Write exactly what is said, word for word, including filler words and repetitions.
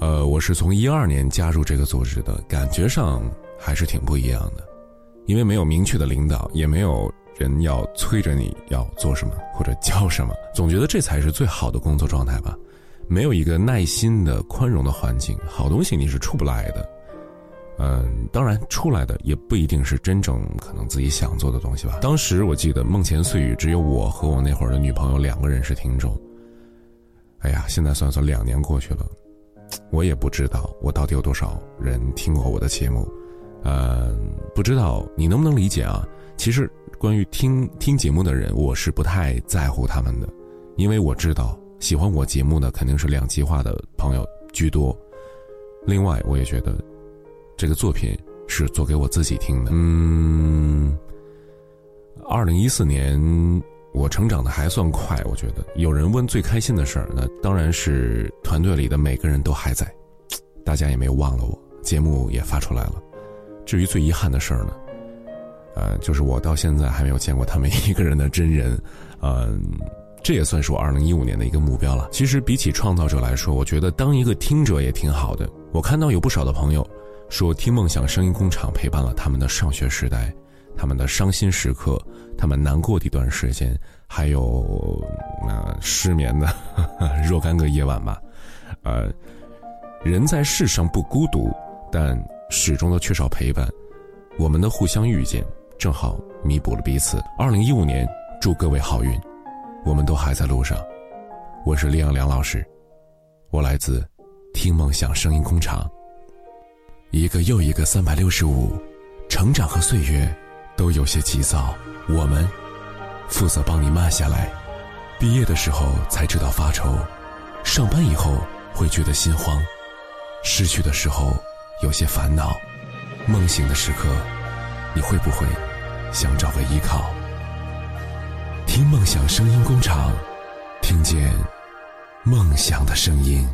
呃，我是从一二年加入这个组织的，感觉上还是挺不一样的，因为没有明确的领导，也没有人要催着你要做什么或者教什么，总觉得这才是最好的工作状态吧。没有一个耐心的宽容的环境，好东西你是出不来的。嗯，当然出来的也不一定是真正可能自己想做的东西吧。当时我记得梦前碎语只有我和我那会儿的女朋友两个人是听众。哎呀，现在算算两年过去了，我也不知道我到底有多少人听过我的节目。嗯，不知道你能不能理解啊。其实关于听听节目的人，我是不太在乎他们的，因为我知道喜欢我节目的肯定是两极化的朋友居多。另外我也觉得这个作品是做给我自己听的。嗯，二零一四年我成长的还算快，我觉得有人问最开心的事儿，那当然是团队里的每个人都还在，大家也没有忘了我，节目也发出来了。至于最遗憾的事儿呢，呃，就是我到现在还没有见过他们一个人的真人，嗯、呃，这也算是我二零一五年的一个目标了。其实比起创造者来说，我觉得当一个听者也挺好的。我看到有不少的朋友说，听梦想声音工厂陪伴了他们的上学时代，他们的伤心时刻，他们难过的一段时间，还有呃失眠的呵呵若干个夜晚吧。呃，人在世上不孤独，但始终都缺少陪伴。我们的互相遇见，正好弥补了彼此。二零一五年，祝各位好运，我们都还在路上。我是李昂梁老师，我来自听梦想声音工厂。一个又一个三百六十五，成长和岁月都有些急躁，我们负责帮你慢下来。毕业的时候才知道发愁，上班以后会觉得心慌，失去的时候有些烦恼，梦醒的时刻你会不会想找个依靠？听梦想声音工厂，听见梦想的声音。